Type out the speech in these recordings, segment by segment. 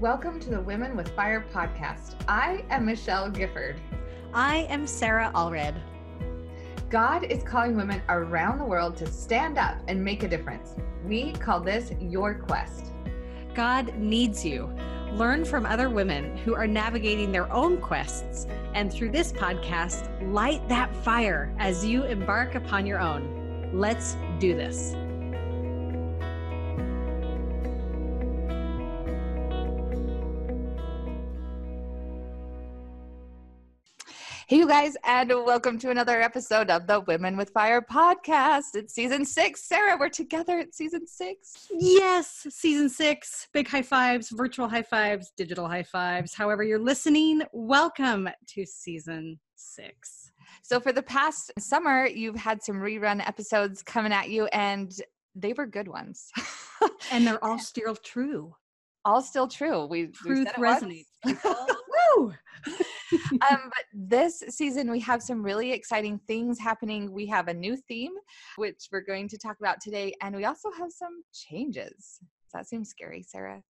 Welcome to the Women with Fire podcast. I am Michelle Gifford. I am Sarah Allred. God is calling women around the world to stand up and make a difference. We call this your quest. God needs you. Learn from other women who are navigating their own quests, and through this podcast, light that fire as you embark upon your own. Let's do this. Hey, you guys, and welcome to another episode of the Women with Fire podcast. It's season 6. Sarah, we're together at season 6. Yes, season 6. Big high fives, virtual high fives, digital high fives. However you're listening, welcome to season 6. So for the past summer, you've had some rerun episodes coming at you, and they were good ones. And they're all still true. All still true. Truth resonates. Woo! But this season, we have some really exciting things happening. We have a new theme, which we're going to talk about today. And we also have some changes. Does that seem scary, Sarah?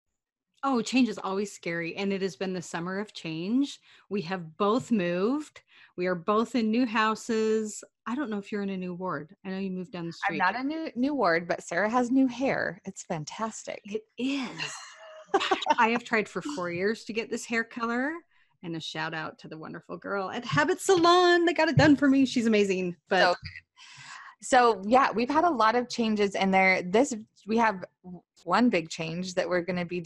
Oh, change is always scary. And it has been the summer of change. We have both moved. We are both in new houses. I don't know if you're in a new ward. I know you moved down the street. I'm not in a new ward, but Sarah has new hair. It's fantastic. It is. I have tried for 4 years to get this hair color. And a shout out to the wonderful girl at Habit Salon that got it done for me. She's amazing. But so yeah, we've had a lot of changes in there. We have one big change that we're going to be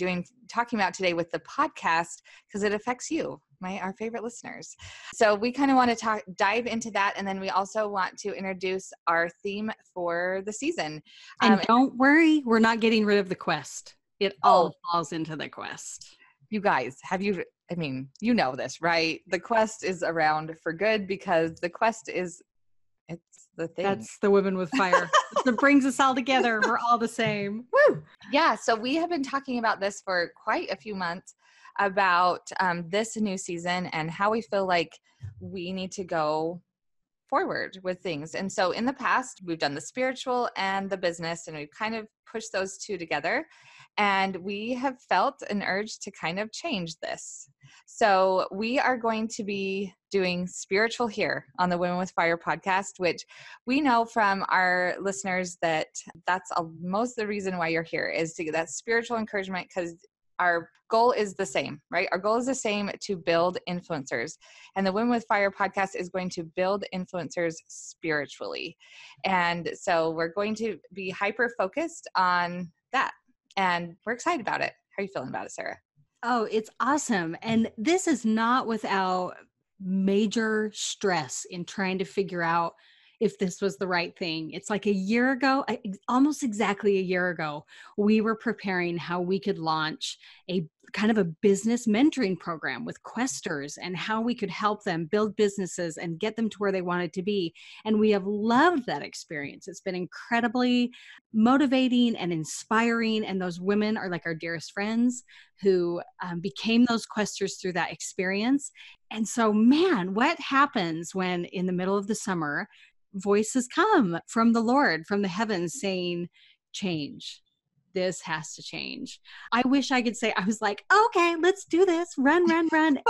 talking about today with the podcast, because it affects you, our favorite listeners. So we kind of want to dive into that. And then we also want to introduce our theme for the season. And don't worry, we're not getting rid of the quest. It all falls into the quest. You guys, you know this, right? The quest is around for good, because the quest it's the thing. That's the Women with Fire. It brings us all together. We're all the same. Woo! Yeah. So we have been talking about this for quite a few months, about this new season and how we feel like we need to go forward with things. And so in the past, we've done the spiritual and the business, and we've kind of pushed those two together. And we have felt an urge to kind of change this. So we are going to be doing spiritual here on the Women with Fire podcast, which we know from our listeners that that's most the reason why you're here, is to get that spiritual encouragement, because our goal is the same, right? Our goal is the same, to build influencers. And the Women with Fire podcast is going to build influencers spiritually. And so we're going to be hyper-focused on that. And we're excited about it. How are you feeling about it, Sarah? Oh, it's awesome. And this is not without major stress in trying to figure out if this was the right thing. It's like a year ago, almost exactly a year ago, we were preparing how we could launch a kind of a business mentoring program with questers, and how we could help them build businesses and get them to where they wanted to be. And we have loved that experience. It's been incredibly motivating and inspiring. And those women are like our dearest friends who became those questers through that experience. And so, man, what happens when in the middle of the summer, voices come from the Lord, from the heavens, saying, change. This has to change. I wish I could say, I was like, okay, let's do this. Run.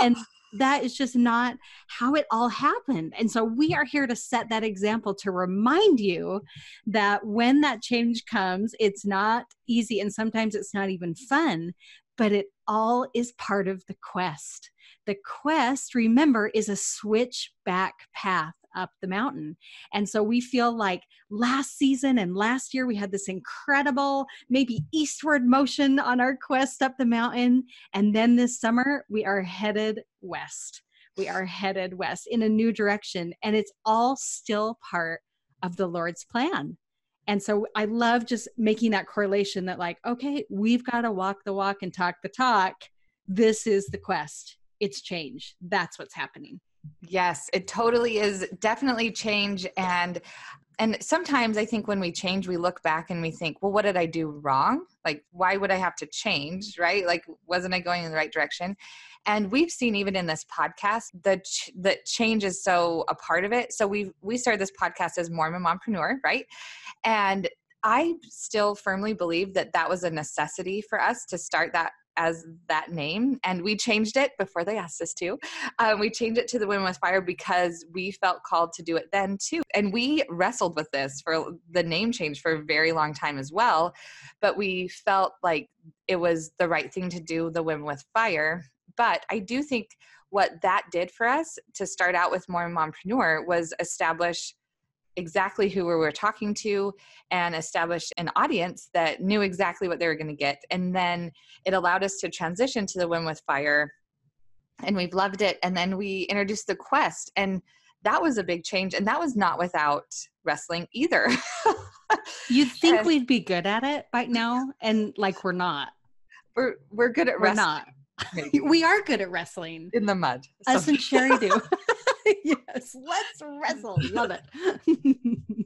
And that is just not how it all happened. And so we are here to set that example, to remind you that when that change comes, it's not easy. And sometimes it's not even fun, but it all is part of the quest. The quest, remember, is a switchback path up the mountain. And so we feel like last season and last year, we had this incredible, maybe eastward motion on our quest up the mountain. And then this summer, we are headed west. We are headed west in a new direction. And it's all still part of the Lord's plan. And so I love just making that correlation that, like, okay, we've got to walk the walk and talk the talk. This is the quest. It's change. That's what's happening. Yes, it totally is. Definitely change. And sometimes I think when we change, we look back and we think, well, what did I do wrong? Like, why would I have to change, right? Like, wasn't I going in the right direction? And we've seen, even in this podcast, that change is so a part of it. So we started this podcast as Mormon Mompreneur, right? And I still firmly believe that was a necessity for us to start that as that name, and we changed it before they asked us to. We changed it to the Women with Fire because we felt called to do it then too. And we wrestled with this for the name change for a very long time as well, but we felt like it was the right thing to do, the Women with Fire. But I do think what that did for us to start out with Mormon Mompreneur was establish exactly who we were talking to and established an audience that knew exactly what they were going to get. And then it allowed us to transition to the Women with Fire, and we've loved it. And then we introduced the quest, and that was a big change. And that was not without wrestling either. You'd think we'd be good at it by now. And like, we're not, we're good at wrestling. We're not. Maybe. We are good at wrestling in the mud. Us and Sherry do. Yes, let's wrestle. Love it.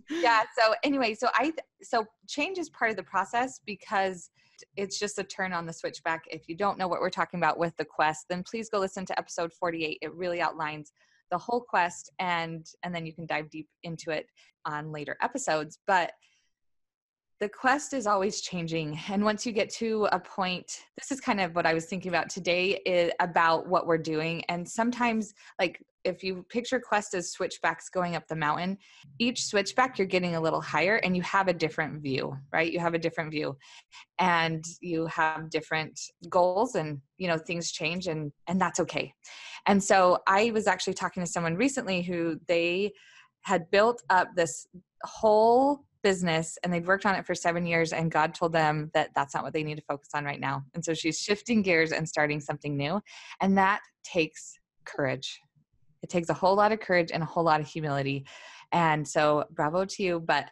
Yeah. So anyway, so change is part of the process because it's just a turn on the switchback. If you don't know what we're talking about with the quest, then please go listen to episode 48. It really outlines the whole quest, and then you can dive deep into it on later episodes. But the quest is always changing. And once you get to a point, this is kind of what I was thinking about today is about what we're doing. And sometimes, like, if you picture quest as switchbacks going up the mountain, each switchback you're getting a little higher and you have a different view, right? You have a different view and you have different goals, and, you know, things change, and that's okay. And so I was actually talking to someone recently who they had built up this whole business and they'd worked on it for 7 years, and God told them that that's not what they need to focus on right now. And so she's shifting gears and starting something new. And that takes courage. It takes a whole lot of courage and a whole lot of humility. And so bravo to you, but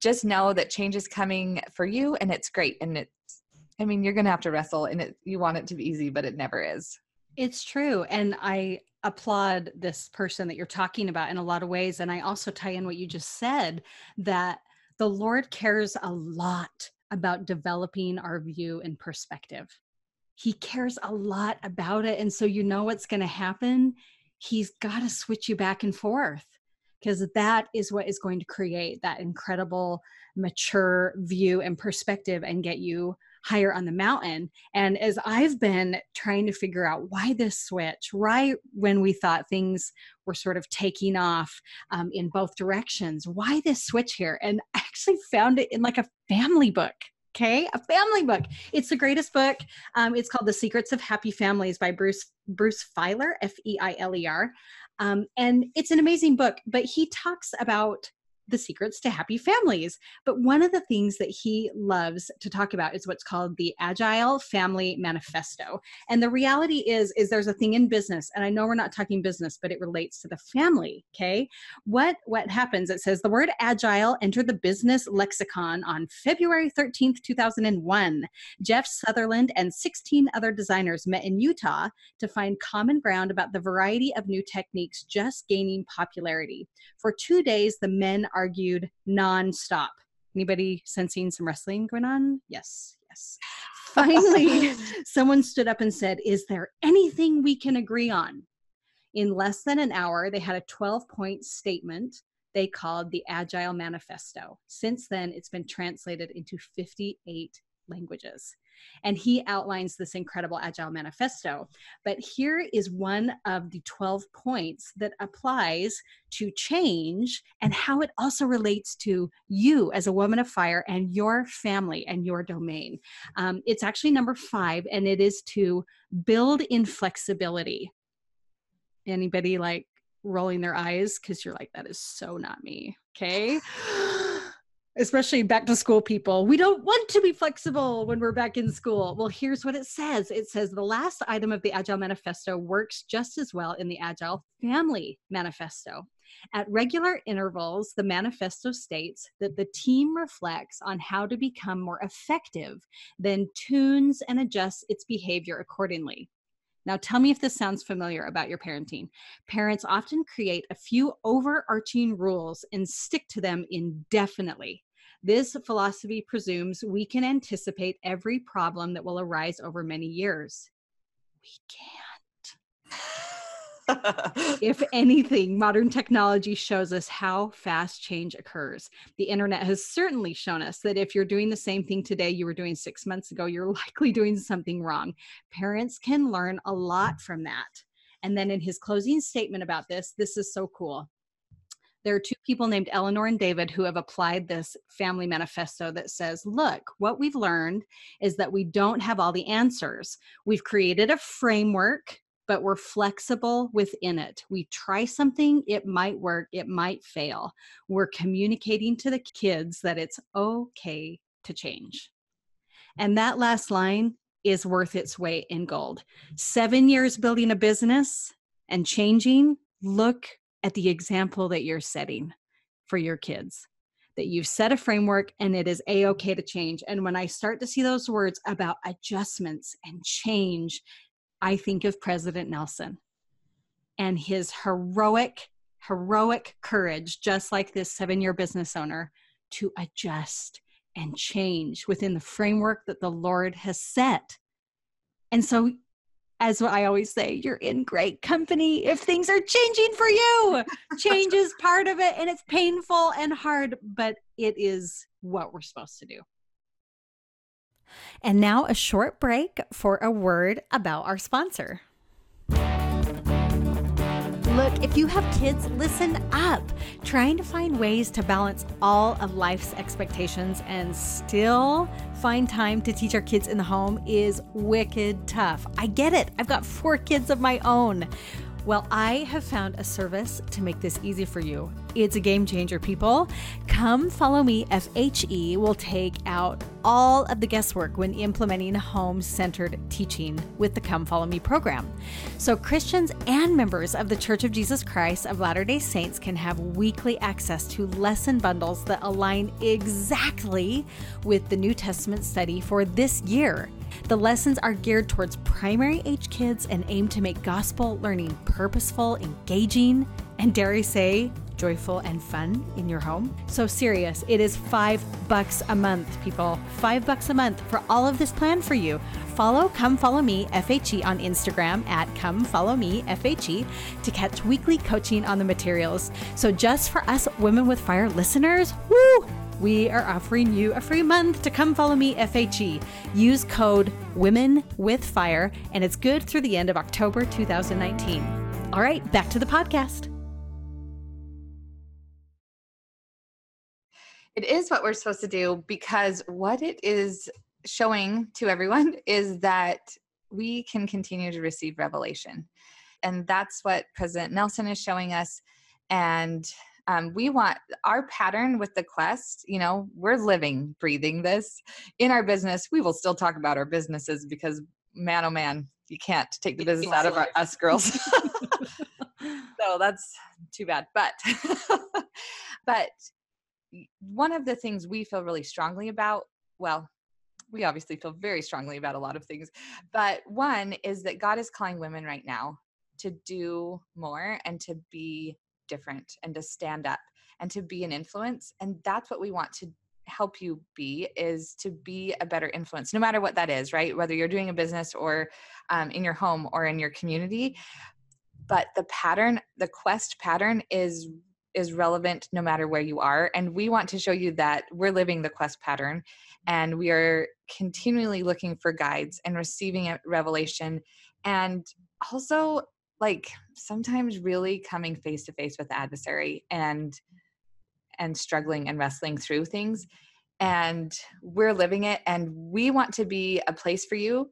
just know that change is coming for you, and it's great. And it's, I mean, you're going to have to wrestle, and you want it to be easy, but it never is. It's true. And I applaud this person that you're talking about in a lot of ways. And I also tie in what you just said, that the Lord cares a lot about developing our view and perspective. He cares a lot about it. And so you know what's going to happen. He's got to switch you back and forth, because that is what is going to create that incredible, mature view and perspective and get you higher on the mountain. And as I've been trying to figure out why this switch, right when we thought things were sort of taking off in both directions, why this switch here? And I actually found it in like a family book. Okay. A family book. It's the greatest book. It's called The Secrets of Happy Families by Bruce Feiler, F-E-I-L-E-R. And it's an amazing book, but he talks about the secrets to happy families. But one of the things that he loves to talk about is what's called the Agile Family Manifesto. And the reality is there's a thing in business, and I know we're not talking business, but it relates to the family, okay? What happens, it says, the word agile entered the business lexicon on February 13th, 2001. Jeff Sutherland and 16 other designers met in Utah to find common ground about the variety of new techniques just gaining popularity. For 2 days, the men argued nonstop. Anybody sensing some wrestling going on? Yes, yes. Finally, someone stood up and said, "Is there anything we can agree on?" In less than an hour, they had a 12-point statement they called the Agile Manifesto. Since then, it's been translated into 58 languages. And he outlines this incredible Agile Manifesto. But here is one of the 12 points that applies to change and how it also relates to you as a woman of fire and your family and your domain. It's actually number 5, and it is to build in flexibility. Anybody like rolling their eyes? Because you're like, that is so not me. Okay. Especially back to school people. We don't want to be flexible when we're back in school. Well, here's what it says. It says the last item of the Agile Manifesto works just as well in the Agile Family Manifesto. At regular intervals, the manifesto states that the team reflects on how to become more effective, then tunes and adjusts its behavior accordingly. Now, tell me if this sounds familiar about your parenting. Parents often create a few overarching rules and stick to them indefinitely. This philosophy presumes we can anticipate every problem that will arise over many years. We can't. If anything, modern technology shows us how fast change occurs. The internet has certainly shown us that if you're doing the same thing today you were doing 6 months ago, you're likely doing something wrong. Parents can learn a lot from that. And then in his closing statement about this, this is so cool. There are two people named Eleanor and David who have applied this family manifesto that says, look, what we've learned is that we don't have all the answers. We've created a framework, but we're flexible within it. We try something, it might work, it might fail. We're communicating to the kids that it's okay to change. And that last line is worth its weight in gold. 7 years building a business and changing, look at the example that you're setting for your kids, that you've set a framework and it is a-okay to change. And when I start to see those words about adjustments and change, I think of President Nelson and his heroic courage, just like this 7-year business owner, to adjust and change within the framework that the Lord has set. And so, as I always say, you're in great company if things are changing for you. Change is part of it, and it's painful and hard, but it is what we're supposed to do. And now a short break for a word about our sponsor. Look, if you have kids, listen up. Trying to find ways to balance all of life's expectations and still find time to teach our kids in the home is wicked tough. I get it. I've got 4 kids of my own. Well, I have found a service to make this easy for you. It's a game changer, people. Come Follow Me FHE will take out all of the guesswork when implementing home-centered teaching with the Come Follow Me program. So Christians and members of the Church of Jesus Christ of Latter-day Saints can have weekly access to lesson bundles that align exactly with the New Testament study for this year. The lessons are geared towards primary age kids and aim to make gospel learning purposeful, engaging, and dare I say, joyful and fun in your home. So serious, it is $5 a month, people. $5 a month for all of this plan for you. Follow Come Follow Me FHE on Instagram at Come Follow Me FHE to catch weekly coaching on the materials. So just for us Women with Fire listeners, woo! We are offering you a free month to Come Follow Me FHE. Use code WOMENWITHFIRE, and it's good through the end of October 2019. All right, back to the podcast. It is what we're supposed to do, because what it is showing to everyone is that we can continue to receive revelation. And that's what President Nelson is showing us. And we want our pattern with the quest, you know, we're living, breathing this in our business. We will still talk about our businesses because, man, oh man, you can't take the business out of us girls. So that's too bad. But one of the things we feel really strongly about, well, we obviously feel very strongly about a lot of things, but one is that God is calling women right now to do more and to be different and to stand up and to be an influence. And that's what we want to help you be, is to be a better influence, no matter what that is, right? Whether you're doing a business or in your home or in your community. But the pattern, the quest pattern is relevant no matter where you are. And we want to show you that we're living the quest pattern, and we are continually looking for guides and receiving a revelation. And also, like, sometimes really coming face to face with the adversary and struggling and wrestling through things. And we're living it, and we want to be a place for you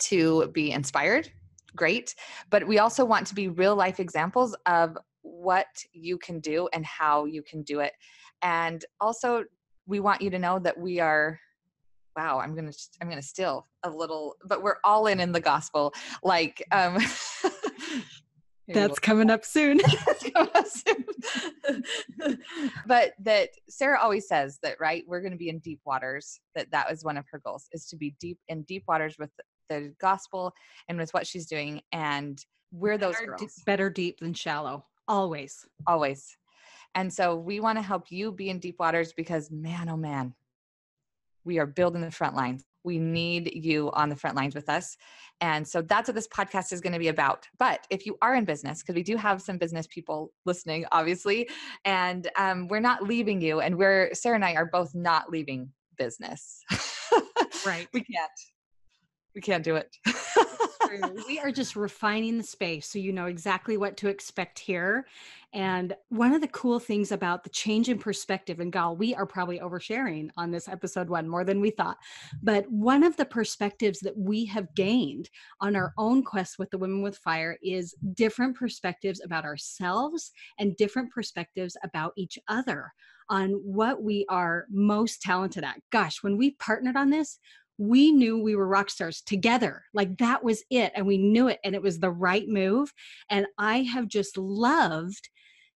to be inspired. Great. But we also want to be real life examples of what you can do and how you can do it. And also, we want you to know that we are, wow, I'm going to steal a little, but we're all in the gospel. Like, that's coming up soon. But that Sarah always says that, right? We're going to be in deep waters. That was one of her goals, is to be in deep waters with the gospel and with what she's doing. And we're those girls. Better deep than shallow. Always. Always. And so we want to help you be in deep waters because, man, oh man, we are building the front lines. We need you on the front lines with us. And so that's what this podcast is going to be about. But if you are in business, because we do have some business people listening, obviously, and we're not leaving you. And Sarah and I are both not leaving business. Right. We can't do it. We are just refining the space, so you know exactly what to expect here. And one of the cool things about the change in perspective, and gal, we are probably oversharing on this episode one more than we thought, but one of the perspectives that we have gained on our own quest with the Women with Fire is different perspectives about ourselves and different perspectives about each other on what we are most talented at. Gosh, when we partnered on this, we knew we were rock stars together. Like that was it. And we knew it. And it was the right move. And I have just loved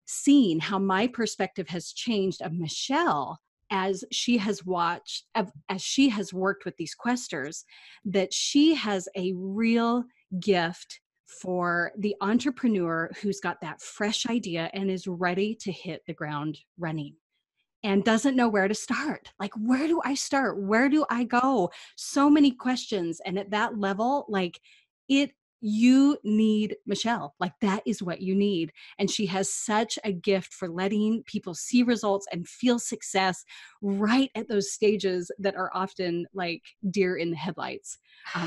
seeing how my perspective has changed of Michelle as she has watched, as she has worked with these questers, that she has a real gift for the entrepreneur who's got that fresh idea and is ready to hit the ground running. And doesn't know where to start. Like, where do I start? Where do I go? So many questions. And at that level, like you need Michelle, like that is what you need. And she has such a gift for letting people see results and feel success right at those stages that are often like deer in the headlights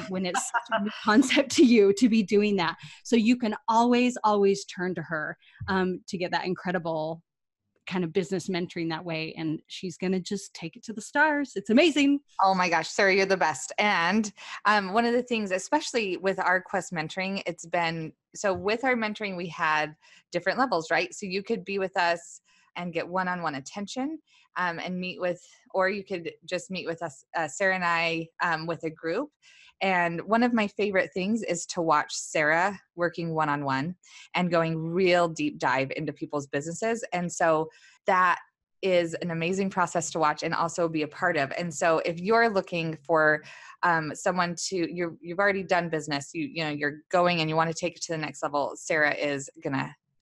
when it's such a new concept to you to be doing that. So you can always, always turn to her to get that incredible kind of business mentoring that way. And she's going to just take it to the stars. It's amazing. Oh my gosh, Sarah, you're the best. And one of the things, especially with our Quest mentoring, it's been, so with our mentoring, we had different levels, right? So you could be with us and get one-on-one attention and meet with, or you could just meet with us, Sarah and I, with a group. And one of my favorite things is to watch Sarah working one-on-one and going real deep dive into people's businesses. And so that is an amazing process to watch and also be a part of. And so if you're looking for someone to, you've already done business, you know, you're going and you want to take it to the next level, Sarah is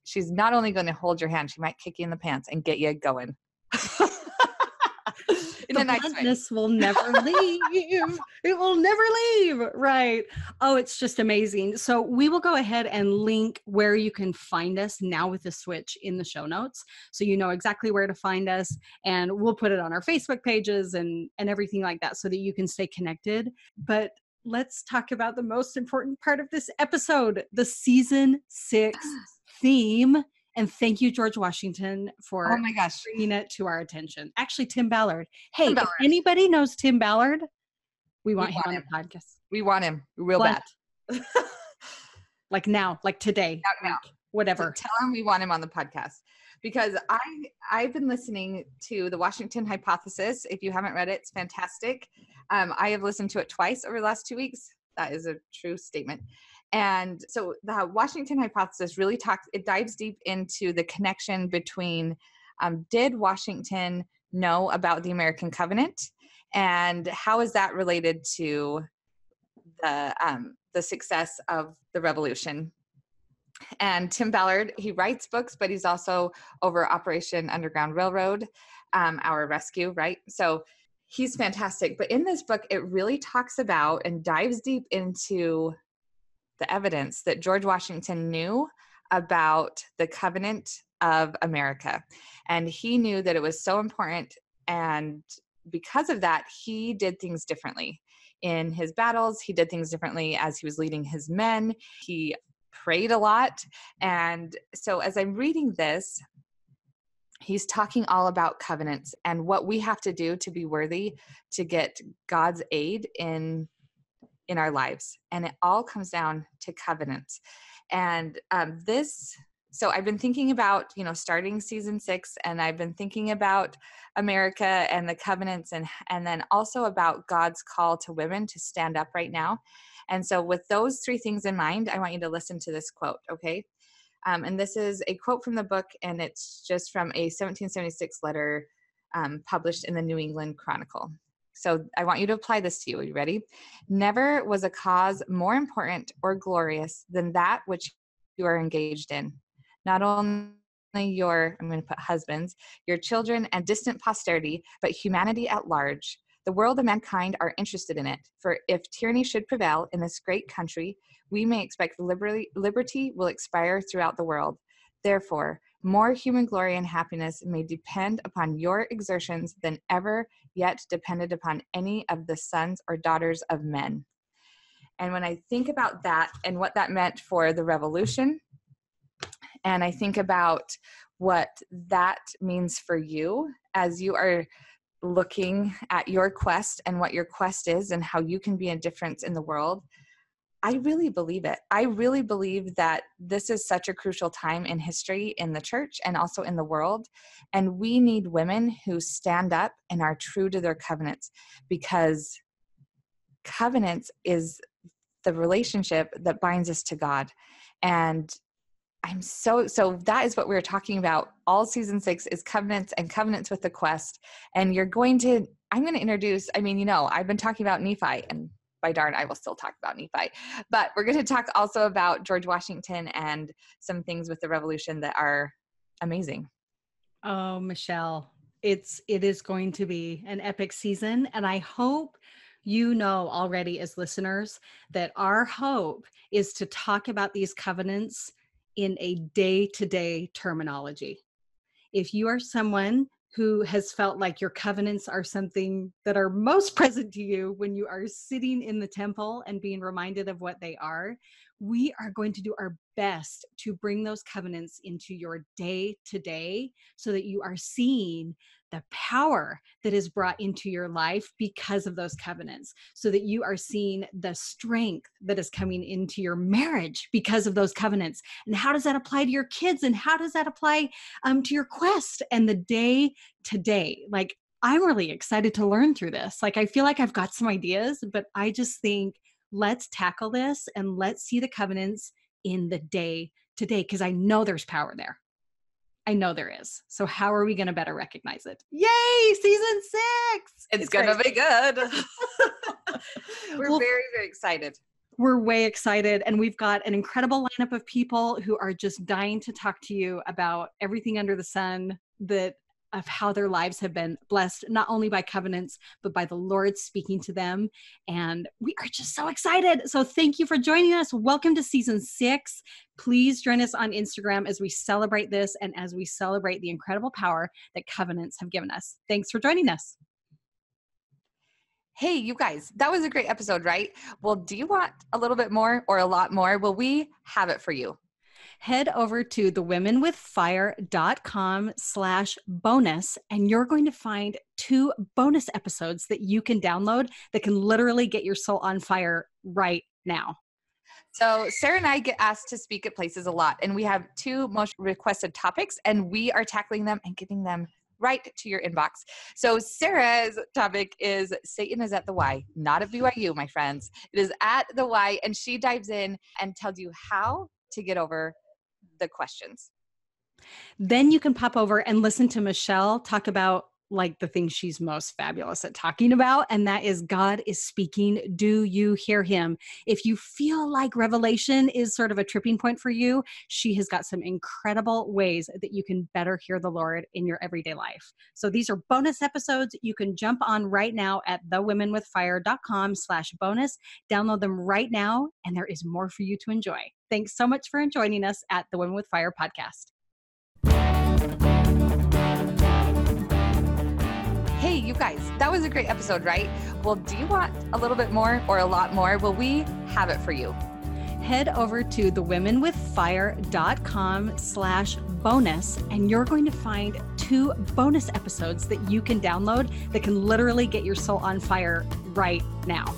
she's not only going to hold your hand, she might kick you in the pants and get you going. In a nice way. This will never leave. It will never leave. Right. Oh, it's just amazing. So we will go ahead and link where you can find us now with the switch in the show notes. So you know exactly where to find us, and we'll put it on our Facebook pages and everything like that so that you can stay connected. But let's talk about the most important part of this episode, the season 6 theme. And thank you, George Washington, for bringing it to our attention. Actually, Tim Ballard. Hey, Tim Ballard. If anybody knows Tim Ballard, we want him on the podcast. We want him real bad. Like now, like today, now. Whatever. So tell him we want him on the podcast. Because I've been listening to The Washington Hypothesis. If you haven't read it, it's fantastic. I have listened to it twice over the last 2 weeks. That is a true statement. And so the Washington Hypothesis really dives deep into the connection between did Washington know about the American Covenant, and how is that related to the success of the Revolution? And Tim Ballard, he writes books, but he's also over Operation Underground Railroad, Our Rescue, right? So he's fantastic. But in this book, it really talks about and dives deep into the evidence that George Washington knew about the covenant of America. And he knew that it was so important. And because of that, he did things differently in his battles. He did things differently as he was leading his men. He prayed a lot. And so as I'm reading this, he's talking all about covenants and what we have to do to be worthy to get God's aid in our lives. And it all comes down to covenants. And so I've been thinking about, you know, starting season 6, and I've been thinking about America and the covenants, and then also about God's call to women to stand up right now. And so with those 3 things in mind, I want you to listen to this quote. Okay. And this is a quote from the book, and it's just from a 1776 letter published in the New England Chronicle. So I want you to apply this to you. Are you ready? Never was a cause more important or glorious than that which you are engaged in. Not only your, I'm going to put husbands, your children and distant posterity, but humanity at large. The world and mankind are interested in it, for if tyranny should prevail in this great country, we may expect liberty will expire throughout the world. Therefore, more human glory and happiness may depend upon your exertions than ever yet depended upon any of the sons or daughters of men. And when I think about that and what that meant for the revolution, and I think about what that means for you as you are looking at your quest and what your quest is and how you can be a difference in the world, I really believe it. I really believe that this is such a crucial time in history, in the church, and also in the world. And we need women who stand up and are true to their covenants, because covenants is the relationship that binds us to God. And I'm so that is what we're talking about. All season 6 is covenants and covenants with the quest. And I'm going to introduce, I've been talking about Nephi, and by darn, I will still talk about Nephi, but we're going to talk also about George Washington and some things with the revolution that are amazing. Oh, Michelle, it is going to be an epic season. And I hope you know already as listeners that our hope is to talk about these covenants in a day-to-day terminology. If you are someone who has felt like your covenants are something that are most present to you when you are sitting in the temple and being reminded of what they are, we are going to do our best to bring those covenants into your day-to-day so that you are seeing the power that is brought into your life because of those covenants, so that you are seeing the strength that is coming into your marriage because of those covenants. And how does that apply to your kids? And how does that apply to your quest and the day to day? Like, I'm really excited to learn through this. Like, I feel like I've got some ideas, but I just think let's tackle this and let's see the covenants in the day to day, because I know there's power there. I know there is. So how are we going to better recognize it? Yay! Season 6! It's going to be good. We're very, very excited. We're way excited. And we've got an incredible lineup of people who are just dying to talk to you about everything under the sun of how their lives have been blessed, not only by covenants, but by the Lord speaking to them. And we are just so excited. So thank you for joining us. Welcome to season 6. Please join us on Instagram as we celebrate this and as we celebrate the incredible power that covenants have given us. Thanks for joining us. Hey, you guys, that was a great episode, right? Well, do you want a little bit more or a lot more? Well, we have it for you. Head over to thewomenwithfire.com/bonus, and you're going to find 2 bonus episodes that you can download that can literally get your soul on fire right now. So Sarah and I get asked to speak at places a lot, and we have 2 most requested topics, and we are tackling them and getting them right to your inbox. So Sarah's topic is Satan is at the Y, not at BYU, my friends. It is at the Y, and she dives in and tells you how to get over the questions. Then you can pop over and listen to Michelle talk about like the thing she's most fabulous at talking about. And that is God is speaking. Do you hear him? If you feel like revelation is sort of a tripping point for you, she has got some incredible ways that you can better hear the Lord in your everyday life. So these are bonus episodes. You can jump on right now at thewomenwithfire.com/bonus. Download them right now. And there is more for you to enjoy. Thanks so much for joining us at the Women with Fire podcast. Hey, you guys, that was a great episode, right? Well, do you want a little bit more or a lot more? Well, we have it for you. Head over to thewomenwithfire.com/bonus, and you're going to find 2 bonus episodes that you can download that can literally get your soul on fire right now.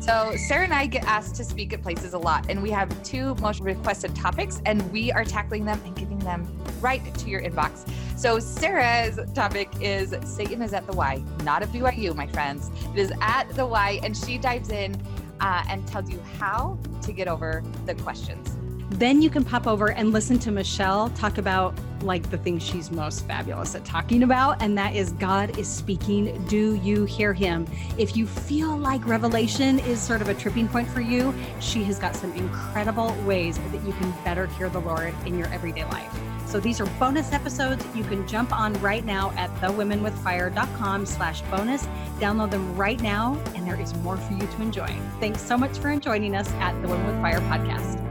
So Sarah and I get asked to speak at places a lot, and we have 2 most requested topics, and we are tackling them and getting them right to your inbox. So Sarah's topic is Satan is at the Y, not at BYU, my friends. It is at the Y, and she dives in and tells you how to get over the questions. Then you can pop over and listen to Michelle talk about like the thing she's most fabulous at talking about, and that is God is speaking. Do you hear him? If you feel like revelation is sort of a tripping point for you, she has got some incredible ways that you can better hear the Lord in your everyday life. So these are bonus episodes you can jump on right now at thewomenwithfire.com/bonus. Download them right now, and there is more for you to enjoy. Thanks so much for joining us at the Women with Fire podcast.